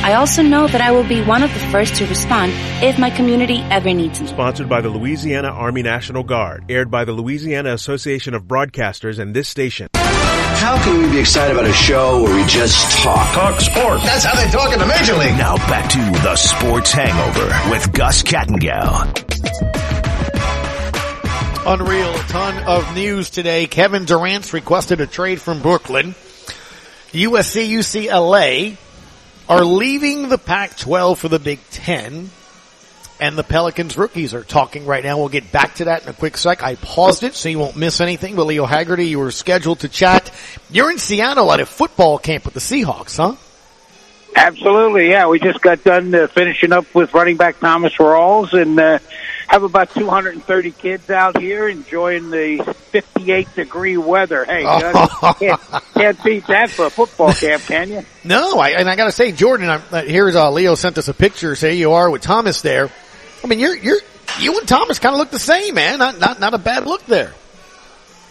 I also know that I will be one of the first to respond if my community ever needs me. Sponsored by the Louisiana Army National Guard. Aired by the Louisiana Association of Broadcasters and this station. How can we be excited about a show where we just talk? Talk sports. That's how they talk in the Major League. Now back to the Sports Hangover with Gus Kattengell. Unreal. A ton of news today. Kevin Durant's requested a trade from Brooklyn. U S C, U C L A are leaving the Pac twelve for the Big Ten. And the Pelicans rookies are talking right now. We'll get back to that in a quick sec. I paused it so you won't miss anything. But Leo Haggerty, you were scheduled to chat. You're in Seattle at a football camp with the Seahawks, huh? Absolutely, yeah. We just got done uh, finishing up with running back Thomas Rawls and uh, have about two hundred thirty kids out here enjoying the fifty-eight degree weather. Hey, oh. can't, can't beat that for a football camp, can you? No, I, and I got to say, Jordan, I, here's uh, Leo sent us a picture. Say you are with Thomas there. I mean, you're you're you and Thomas kind of look the same, man. Not not not a bad look there.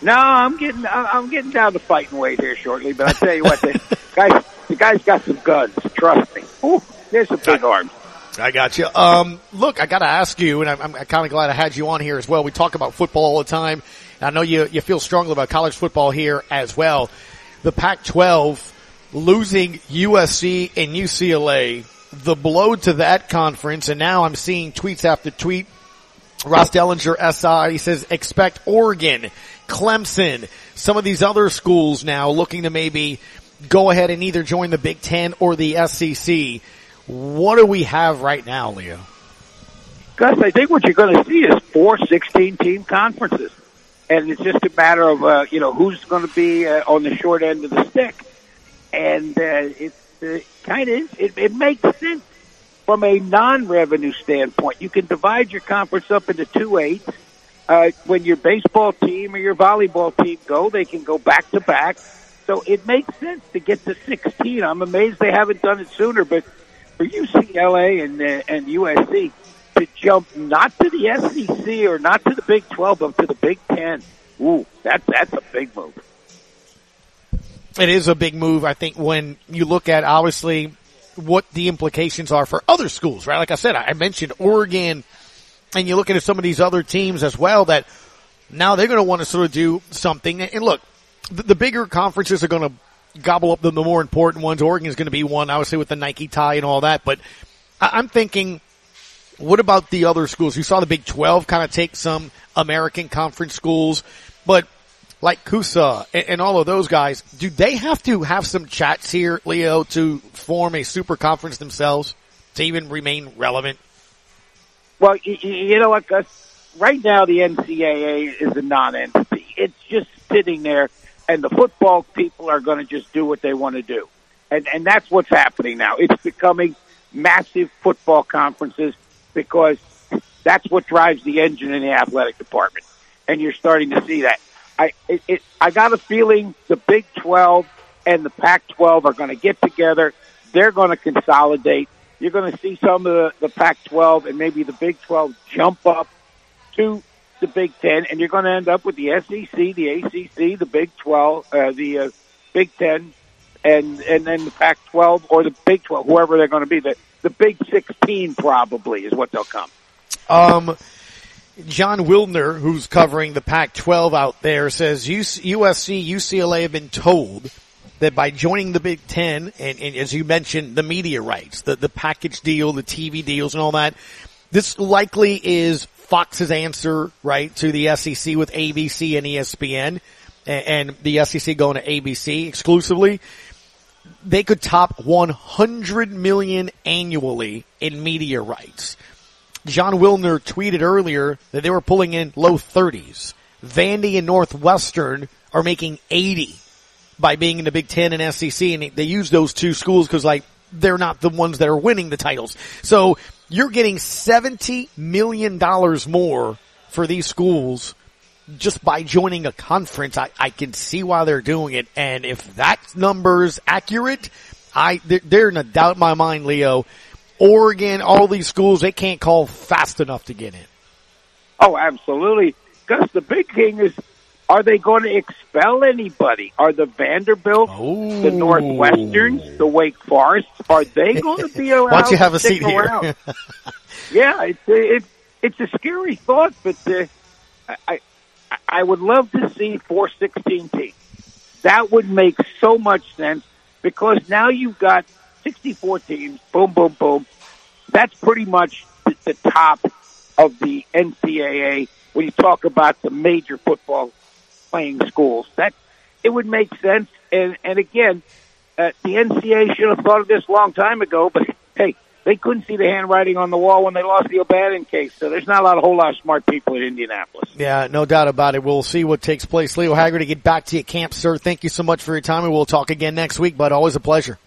No, I'm getting I'm getting down to fighting weight here shortly, but I tell you what, the guys. The guy's got some guns, trust me. Ooh, there's some big arms. I got you. Um, look, I got to ask you, and I'm, I'm kind of glad I had you on here as well. We talk about football all the time. I know you, you feel strongly about college football here as well. The Pac twelve losing U S C and U C L A, the blow to that conference, and now I'm seeing tweets after tweet. Ross Dellinger, S I, he says, expect Oregon, Clemson, some of these other schools now looking to maybe go ahead and either join the Big Ten or the S E C. What do we have right now, Leo? Gus, I think what you're going to see is four sixteen-team conferences. And it's just a matter of, uh, you know, who's going to be uh, on the short end of the stick. And uh, it uh, kind of it, it makes sense from a non-revenue standpoint. You can divide your conference up into two eights. Uh, when your baseball team or your volleyball team go, they can go back-to-back. So it makes sense to get to sixteen. I'm amazed they haven't done it sooner. But for U C L A and uh, and U S C to jump not to the S E C or not to the Big twelve, but to the Big Ten, ooh, that's that's a big move. It is a big move. I think when you look at obviously what the implications are for other schools, right? Like I said, I mentioned Oregon, and you're looking at some of these other teams as well that now they're going to want to sort of do something. And look, the bigger conferences are going to gobble up the more important ones. Oregon is going to be one, obviously, with the Nike tie and all that. But I'm thinking, what about the other schools? You saw the Big twelve kind of take some American conference schools. But like Kusa and all of those guys, do they have to have some chats here, Leo, to form a super conference themselves to even remain relevant? Well, you know what, Gus? Right now the N C double A is a non-entity. It's just sitting there. And the football people are going to just do what they want to do. And and that's what's happening now. It's becoming massive football conferences because that's what drives the engine in the athletic department. And you're starting to see that. I it, it, I got a feeling the Big twelve and the Pac twelve are going to get together. They're going to consolidate. You're going to see some of the, the Pac twelve and maybe the Big twelve jump up to the Big Ten, and you're going to end up with the S E C, the A C C, the Big twelve, uh, the uh, Big Ten, and and then the Pac twelve or the Big twelve, whoever they're going to be. The, the Big sixteen probably is what they'll come. Um, John Wilner, who's covering the Pac twelve out there, says U S C, U C L A have been told that by joining the Big Ten, and, and as you mentioned, the media rights, the, the package deal, the T V deals and all that, this likely is Fox's answer, right, to the S E C with A B C and E S P N, and, and the S E C going to A B C exclusively. They could top one hundred million dollars annually in media rights. John Wilner tweeted earlier that they were pulling in low thirties. Vandy and Northwestern are making eighty by being in the Big Ten and S E C, and they use those two schools because, like, they're not the ones that are winning the titles. So you're getting seventy million dollars more for these schools just by joining a conference. I, I can see why they're doing it, and if that number's accurate, I they're, they're in a doubt in my mind, Leo. Oregon, all these schools, they can't call fast enough to get in. Oh, absolutely. Gus, the big thing is, are they going to expel anybody? Are the Vanderbilt, oh. the Northwesterns, the Wake Forests, are they going to be allowed? Why don't you have a seat here? Yeah, it's it, it's a scary thought, but uh, I I would love to see four sixteen teams. That would make so much sense because now you've got sixty-four teams. Boom, boom, boom. That's pretty much the, the top of the N C double A when you talk about the major football playing schools. That it would make sense, and and again, uh, the N C double A should have thought of this a long time ago. But hey, they couldn't see the handwriting on the wall when they lost the O'Bannon case. So there's not a lot, a whole lot of smart people in Indianapolis. Yeah, no doubt about it. We'll see what takes place. Leo Haggerty, get back to you at camp, sir. Thank you so much for your time, and we'll talk again next week. But always a pleasure.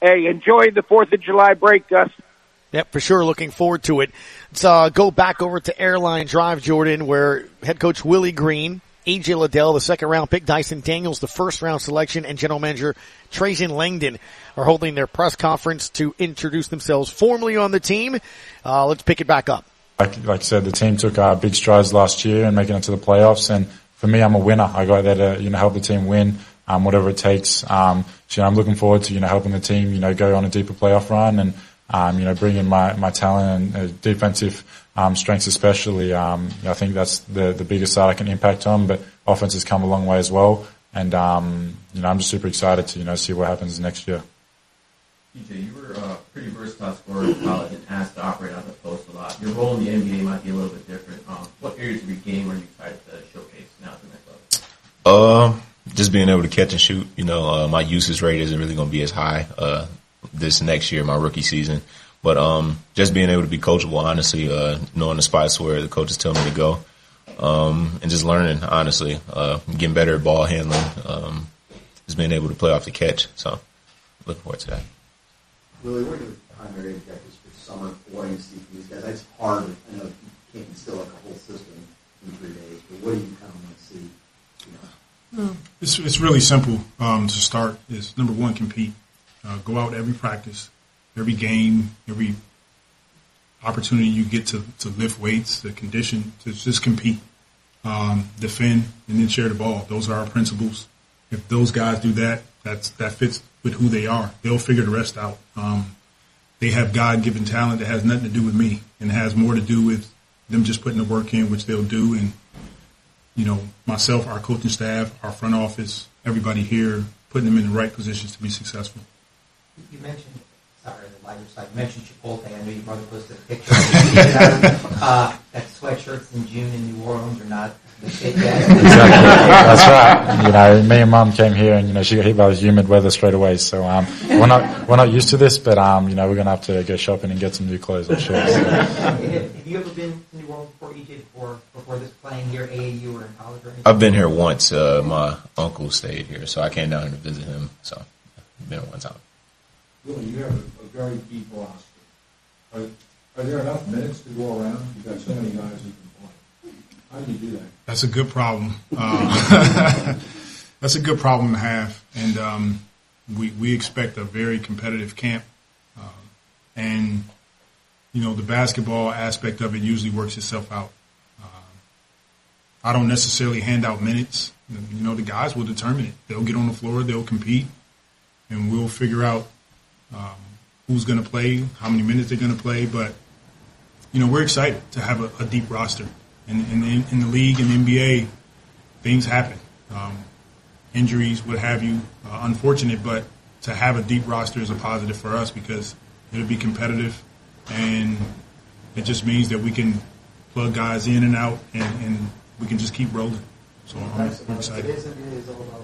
Hey, enjoy the Fourth of July break, Gus. Yep, for sure. Looking forward to it. Let's uh, go back over to Airline Drive, Jordan, where head coach Willie Green, E J Liddell, the second-round pick, Dyson Daniels, the first-round selection, and general manager Trajan Langdon are holding their press conference to introduce themselves formally on the team. Uh, let's pick it back up. Like, like I said, the team took uh, big strides last year and making it to the playoffs. And for me, I'm a winner. I go out there to you know help the team win, um, whatever it takes. Um, so you know, I'm looking forward to you know helping the team you know go on a deeper playoff run and um, you know bring in my my talent and uh, defensive. Um, strengths especially, um, I think that's the, the biggest side I can impact on, but offense has come a long way as well. And, um, you know, I'm just super excited to, you know, see what happens next year. E J, you were a pretty versatile scorer in college and asked to operate out the post a lot. Your role in the N B A might be a little bit different. Um, what areas of your game are you excited to showcase now at the next level? Uh, just being able to catch and shoot. You know, uh, my usage rate isn't really going to be as high, uh, this next year, my rookie season. But um, just being able to be coachable, honestly, uh, knowing the spots where the coaches tell me to go, um, and just learning, honestly, uh, getting better at ball handling, um, just being able to play off the catch. So looking forward to that. Willie, what are the primary objectives for summer for U C for these guys? That's hard. I know you can't instill like a whole system in three days, but what do you kind of want to see? You know? It's it's really simple um, to start. Is number one, compete. Uh, go out every practice. Every game, every opportunity you get to, to lift weights, to condition, to just compete, um, defend, and then share the ball. Those are our principles. If those guys do that, that's that fits with who they are. They'll figure the rest out. Um, they have God-given talent that has nothing to do with me and has more to do with them just putting the work in, which they'll do. And, you know, myself, our coaching staff, our front office, everybody here, putting them in the right positions to be successful. You mentioned Sorry, the lighter side. You mentioned Chipotle. I know your mother posted a picture. uh, that sweatshirts in June in New Orleans are not the big guys. Exactly. That's right. You know, me and Mom came here, and you know she got hit by the humid weather straight away. So um, we're not we're not used to this, but um, you know we're gonna have to go shopping and get some new clothes. I'm sure. So. Have you ever been to New Orleans before, E J? Before before this playing here, A A U or in college or anything? I've been here once. Uh, my uncle stayed here, so I came down here to visit him. So I've been one time. Willie, you have a, a very deep roster. Are, are there enough minutes to go around? You've got so many guys who can play. How do you do that? That's a good problem. Uh, that's a good problem to have. And um, we, we expect a very competitive camp. Uh, and, you know, the basketball aspect of it usually works itself out. Uh, I don't necessarily hand out minutes, You know, the guys will determine it. They'll get on the floor, they'll compete, and we'll figure out um, who's going to play, how many minutes they're going to play. But, you know, we're excited to have a, a deep roster. And in, in, in the league and N B A, things happen. Um, injuries, what have you, uh, unfortunate, but to have a deep roster is a positive for us because it'll be competitive, and it just means that we can plug guys in and out, and, and we can just keep rolling. So I'm excited. Today's N B A is all about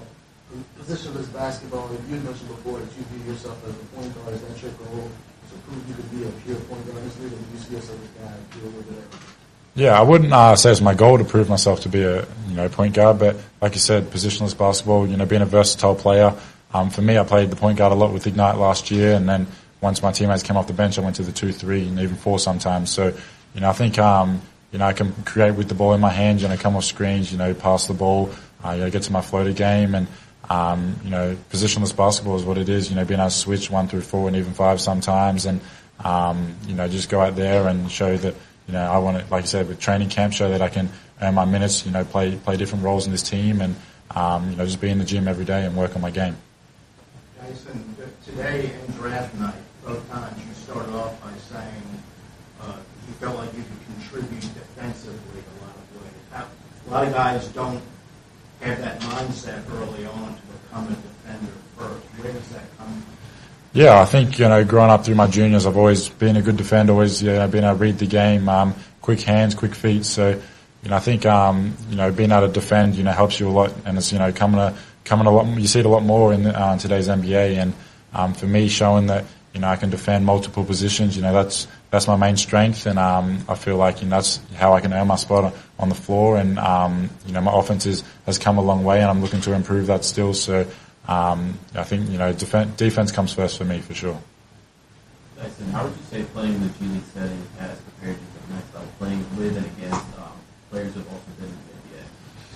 positionless basketball. You mentioned before that you view yourself as a point guard. Is that your goal? To prove you could be a pure point guard? Just leave it. You see yourself as a guy, do a little bit of everything. Yeah, I wouldn't uh, say it's my goal to prove myself to be a you know point guard, but like you said, positionless basketball. You know, being a versatile player. Um, for me, I played the point guard a lot with Ignite last year, and then once my teammates came off the bench, I went to the two, three, and even four sometimes. So, you know, I think um, you know I can create with the ball in my hands. You know, come off screens. You know, pass the ball. Uh, you know, get to my floater game, and um, you know, positionless basketball is what it is. You know, being able to switch one through four and even five sometimes, and um, you know, just go out there and show that. You know, I want to, like I said, with training camp, show that I can earn my minutes, you know, play play different roles in this team and, um, you know, just be in the gym every day and work on my game. Jason, today and draft night, both times you started off by saying uh, you felt like you could contribute defensively in a lot of ways. How, a lot of guys don't have that mindset early on to become a defender first. Where does that come from? Yeah, I think, you know, growing up through my juniors, I've always been a good defender, always, you know, been able to read the game, um, quick hands, quick feet. So, you know, I think, um, you know, being able to defend, you know, helps you a lot. And it's, you know, coming a, coming a lot, you see it a lot more in, uh, in today's N B A. And, um, for me, showing that, you know, I can defend multiple positions, you know, that's, that's my main strength. And, um, I feel like, you know, that's how I can earn my spot on the floor. And, um, you know, my offense is, has come a long way and I'm looking to improve that still. So, Um, I think, you know, def- defense comes first for me, for sure. Dyson, how would you say playing in the G League setting has prepared you for the next level, playing with and against um, players who have also been in the N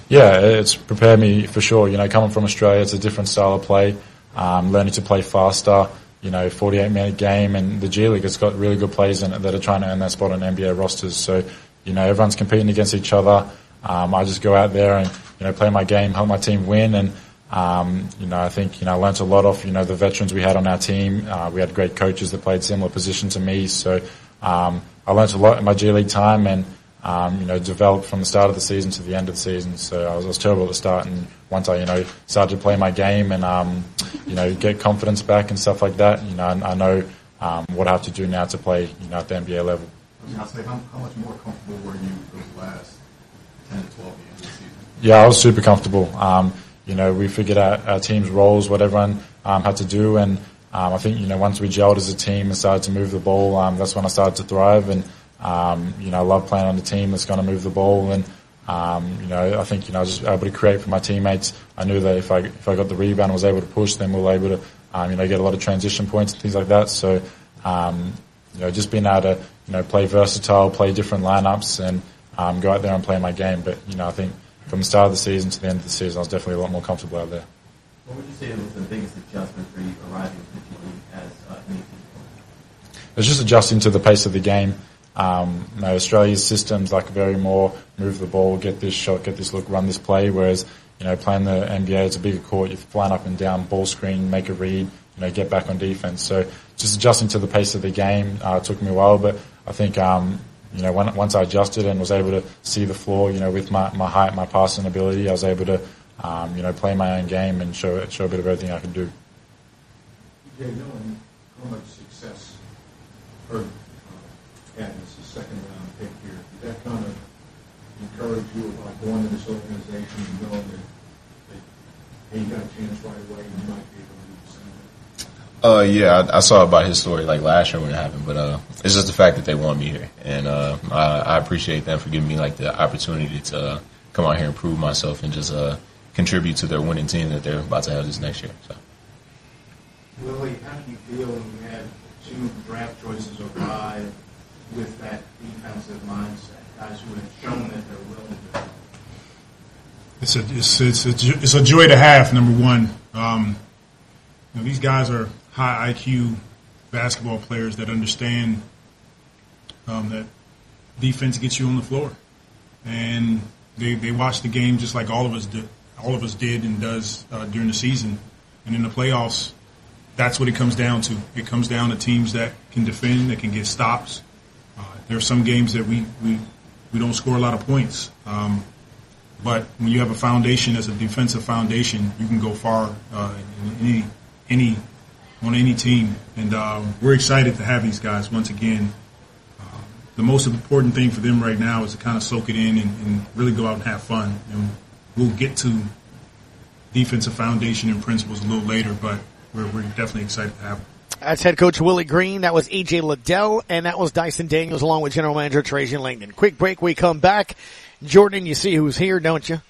B A? Yeah, it's prepared me for sure. You know, coming from Australia, it's a different style of play, um, learning to play faster, you know, forty-eight minute game, and the G League, it's got really good players in it that are trying to earn their spot on N B A rosters. So, you know, everyone's competing against each other. Um, I just go out there and, you know, play my game, help my team win, and Um, you know, I think, you know, I learnt a lot off, you know, the veterans we had on our team. Uh, we had great coaches that played similar position to me. So, um, I learnt a lot in my G League time and, um, you know, developed from the start of the season to the end of the season. So I was, I was terrible at the start. And once I, you know, started to play my game and, um, you know, get confidence back and stuff like that, you know, I, I know, um, what I have to do now to play, you know, at the N B A level. I was going to say, how, how much more comfortable were you those last ten to twelve games of the season? Yeah, I was super comfortable. Um, You know, we figured out our team's roles, what everyone um, had to do, and um, I think, you know, once we gelled as a team and started to move the ball, um, that's when I started to thrive. And um, you know, I love playing on the team that's going to move the ball, and um, you know, I think, you know, I was just able to create for my teammates. I knew that if I if I got the rebound, I was able to push, then we were able to, um, you know, get a lot of transition points and things like that. So, um, you know, just being able to, you know, play versatile, play different lineups, and um, go out there and play my game. But you know, I think, from the start of the season to the end of the season, I was definitely a lot more comfortable out there. What would you say was the biggest adjustment for you arriving at the G League as a new team? It was just adjusting to the pace of the game. Um, you know, Australia's system's like very more move the ball, get this shot, get this look, run this play, whereas, you know, playing the N B A, it's a bigger court, you're flying up and down, ball screen, make a read, you know, get back on defense. So just adjusting to the pace of the game uh, took me a while, but I think... Um, You know, when, once I adjusted and was able to see the floor, you know, with my, my height, my passing ability, I was able to, um, you know, play my own game and show show a bit of everything I could do. E J, knowing how much success Irving uh, had in this second round pick here, did that kind of encourage you about going to this organization and knowing that, that he got a chance right away and you might be able to do the same thing? Uh, yeah, I, I saw about his story like last year when it happened, but uh. It's just the fact that they want me here, and uh, I, I appreciate them for giving me like the opportunity to uh, come out here and prove myself and just uh, contribute to their winning team that they're about to have this next year. So, Willie, how do you feel when you have two draft choices arrive with that defensive mindset, guys who have shown that they're willing to? It's a it's it's a, it's a joy to have. Number one, um, you know, these guys are high I Q basketball players that understand. Um, that defense gets you on the floor, and they, they watch the game just like all of us do. all of us did and does uh, during the season. And in the playoffs, that's what it comes down to. It comes down to teams that can defend, that can get stops. Uh, there are some games that we, we, we don't score a lot of points. Um, but when you have a foundation as a defensive foundation, you can go far uh, in any, any on any team. And uh, we're excited to have these guys once again. The most important thing for them right now is to kind of soak it in and, and really go out and have fun. And we'll get to defensive foundation and principles a little later, but we're, we're definitely excited to have them. That's head coach Willie Green. That was E J Liddell, and that was Dyson Daniels along with general manager Trajan Langdon. Quick break. We come back. Jordan, you see who's here, don't you?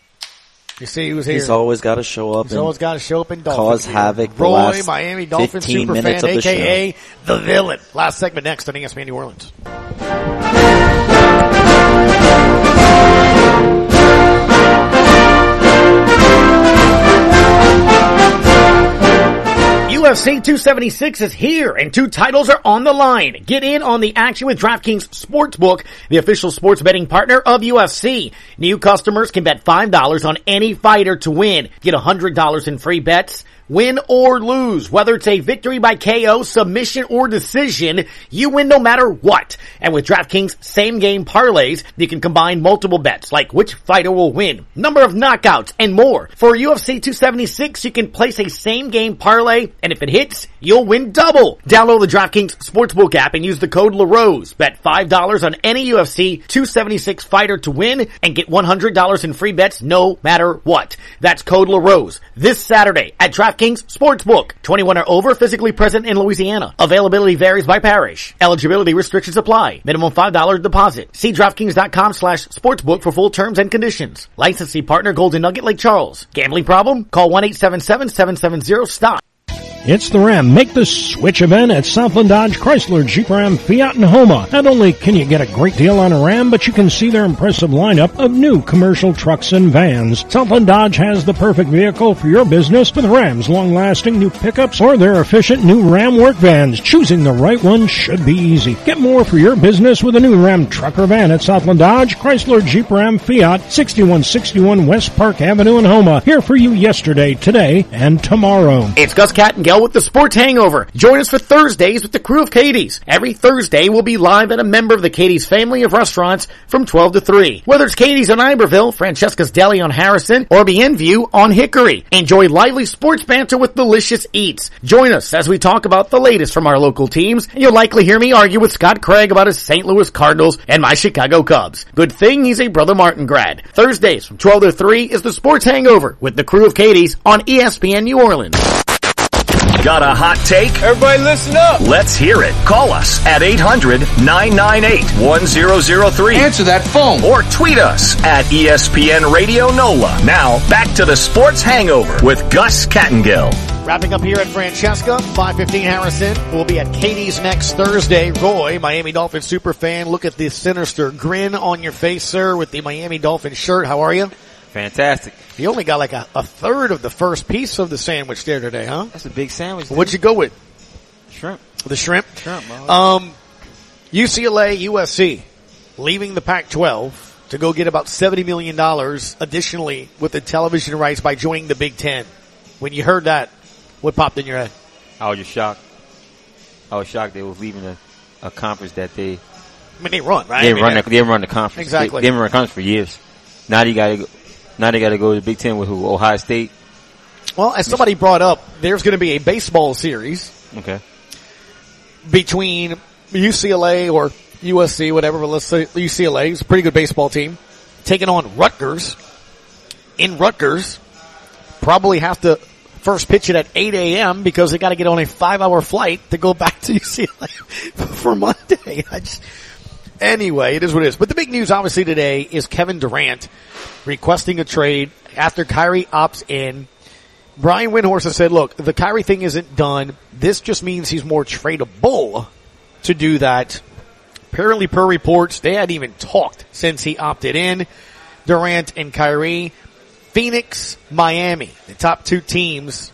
You see who's here. He's always got to show up. He's always got to show up in Dolphins. Cause havoc. The Roy, last Miami Dolphins superfan, a k a. The Villain. Last segment next on E S P N New Orleans. U F C two seventy-six is here, and two titles are on the line. Get in on the action with DraftKings Sportsbook, the official sports betting partner of U F C. New customers can bet five dollars on any fighter to win. Get one hundred dollars in free bets. Win or lose, whether it's a victory by K O, submission, or decision, you win no matter what. And with DraftKings same-game parlays, you can combine multiple bets, like which fighter will win, number of knockouts, and more. For U F C two seventy-six, you can place a same-game parlay, and if it hits, you'll win double. Download the DraftKings Sportsbook app and use the code LaRose. Bet five dollars on any U F C two seventy-six fighter to win, and get one hundred dollars in free bets no matter what. That's code LaRose. This Saturday at DraftKings. DraftKings Sportsbook. twenty-one or over, physically present in Louisiana. Availability varies by parish. Eligibility restrictions apply. Minimum five dollars deposit. See DraftKings.com slash sportsbook for full terms and conditions. Licensee partner Golden Nugget Lake Charles. Gambling problem? Call one eight seven seven, seven seven zero, stop. It's the Ram Make the Switch event at Southland Dodge Chrysler Jeep Ram Fiat and Homa. Not only can you get a great deal on a Ram, but you can see their impressive lineup of new commercial trucks and vans. Southland Dodge has the perfect vehicle for your business with Ram's long-lasting new pickups or their efficient new Ram work vans. Choosing the right one should be easy. Get more for your business with a new Ram truck or van at Southland Dodge Chrysler Jeep Ram Fiat, sixty-one sixty-one West Park Avenue in Homa. Here for you yesterday, today, and tomorrow. It's Gus Kattengell with the Sports Hangover. Join us for Thursdays with the crew of Katie's. Every Thursday, we'll be live at a member of the Katie's family of restaurants from twelve to three. Whether it's Katie's on Iberville, Francesca's Deli on Harrison, or Bienview on Hickory. Enjoy lively sports banter with delicious eats. Join us as we talk about the latest from our local teams, and you'll likely hear me argue with Scott Craig about his Saint Louis Cardinals and my Chicago Cubs. Good thing he's a Brother Martin grad. Thursdays from twelve to three is the Sports Hangover with the crew of Katie's on E S P N New Orleans. Got a hot take? Everybody listen up. Let's hear it. Call us at eight hundred, nine nine eight, one zero zero three. Answer that phone. Or tweet us at E S P N Radio NOLA. Now, back to the Sports Hangover with Gus Kattengell. Wrapping up here at Francesca, five fifteen Harrison. We'll be at Katie's next Thursday. Roy, Miami Dolphins superfan, look at this sinister grin on your face, sir, with the Miami Dolphins shirt. How are you? Fantastic. You only got like a, a third of the first piece of the sandwich there today, huh? That's a big sandwich. Dude. What'd you go with? Shrimp. The shrimp? Shrimp. Um, U C L A, U S C, leaving the Pac twelve to go get about seventy million dollars additionally with the television rights by joining the Big Ten. When you heard that, what popped in your head? I was just shocked. I was shocked they was leaving a, a conference that they... I mean, they run, right? They didn't, I mean, run, the, they didn't run the conference. Exactly. They, they didn't run the conference for years. Now you got to go... Now they got to go to the Big Ten with who? Ohio State? Well, as somebody brought up, there's going to be a baseball series. Okay. Between U C L A or U S C, whatever, but let's say U C L A is a pretty good baseball team. Taking on Rutgers. In Rutgers, probably have to first pitch it at eight a.m. because they got to get on a five-hour flight to go back to U C L A for Monday. I just... Anyway, it is what it is. But the big news, obviously, today is Kevin Durant requesting a trade after Kyrie opts in. Brian Windhorst has said, look, the Kyrie thing isn't done. This just means he's more tradable to do that. Apparently, per reports, they hadn't even talked since he opted in. Durant and Kyrie. Phoenix, Miami, the top two teams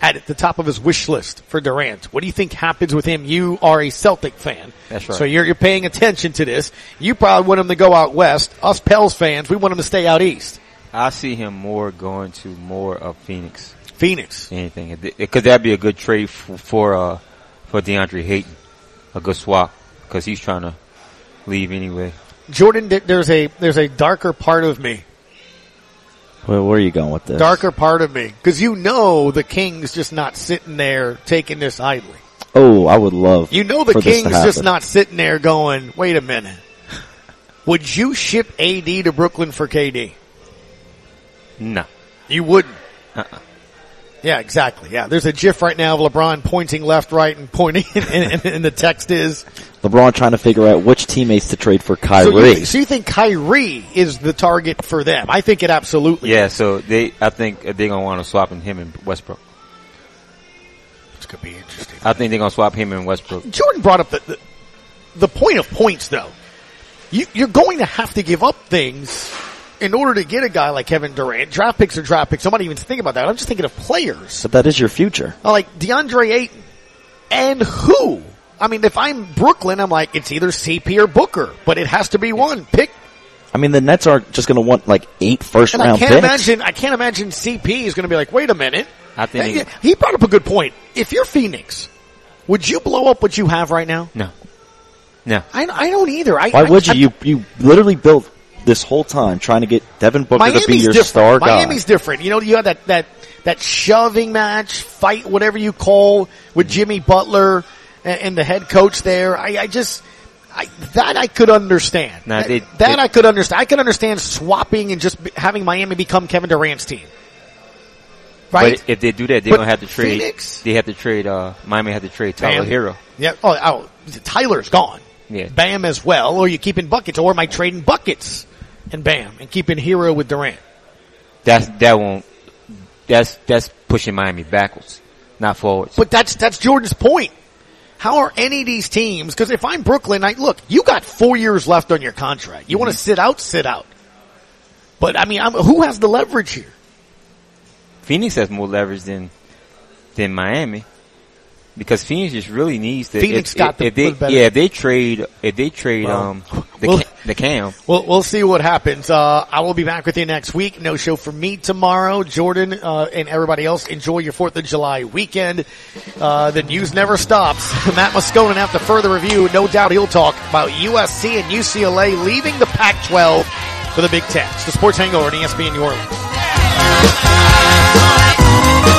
at the top of his wish list for Durant. What do you think happens with him? You are a Celtic fan. That's right. So you're, you're paying attention to this. You probably want him to go out west. Us Pels fans, we want him to stay out east. I see him more going to more of Phoenix. Phoenix. Anything. Because that'd be a good trade f- for uh, for DeAndre Hayton. A good swap. Because he's trying to leave anyway. Jordan, there's a there's a darker part of me. Well, where are you going with this? Darker part of me. Because you know the Kings just not sitting there taking this idly. Oh, I would love You know the Kings just not sitting there going, wait a minute. Would you ship A D to Brooklyn for K D? No. You wouldn't? Uh-uh. Yeah, exactly. Yeah, there's a gif right now of LeBron pointing left, right, and pointing, and, and, and the text is LeBron trying to figure out which teammates to trade for Kyrie. So you, so you think Kyrie is the target for them? I think it absolutely yeah, is. Yeah, so they, I think they're going to want to swap him and Westbrook. This could be interesting. I think they're going to swap him and Westbrook. Jordan brought up the, the, the point of points, though. You, you're going to have to give up things in order to get a guy like Kevin Durant. Draft picks are draft picks. I'm not even thinking about that. I'm just thinking of players. But that is your future. I'm like DeAndre Ayton. And who? I mean, if I'm Brooklyn, I'm like, it's either C P or Booker. But it has to be one. Pick. I mean, the Nets are just going to want like eight first-round picks. Imagine, I can't imagine C P is going to be like, wait a minute. I think he, he brought up a good point. If you're Phoenix, would you blow up what you have right now? No. No. I, I don't either. I, Why I, would you? I, you? You literally built this whole time trying to get Devin Booker Miami's to be your different. star guy. Miami's different. You know, you had that, that, that shoving match, fight, whatever you call, with Jimmy Butler and, and the head coach there. I, I just, I, that I could understand. Nah, that they, that they, I could understand. I could understand swapping and just be, having Miami become Kevin Durant's team. Right? But if they do that, they but don't have to trade. Phoenix? They have to trade, uh, Miami had to trade Tyler Bam. Hero. Yeah. Oh, oh, Tyler's gone. Yeah. Bam as well, or you keep in buckets, or am I trading buckets? And Bam, and keeping Hero with Durant. That's, that won't, that's, that's pushing Miami backwards, not forwards. But that's, that's Jordan's point. How are any of these teams, cause if I'm Brooklyn, I, look, you got four years left on your contract. You mm-hmm. want to sit out, sit out. But I mean, I'm, who has the leverage here? Phoenix has more leverage than, than Miami. Because Phoenix just really needs to. Phoenix if, got if, the if they, better. Yeah, if they trade, if they trade, well, um, the, we'll, ca- the Cam. We'll, we'll see what happens. Uh, I will be back with you next week. No show for me tomorrow. Jordan, uh, and everybody else, enjoy your fourth of July weekend. Uh, the news never stops. Matt Moscona, after further review, no doubt he'll talk about U S C and U C L A leaving the Pac twelve for the Big Ten. It's the Sports Hangover on E S P N New Orleans.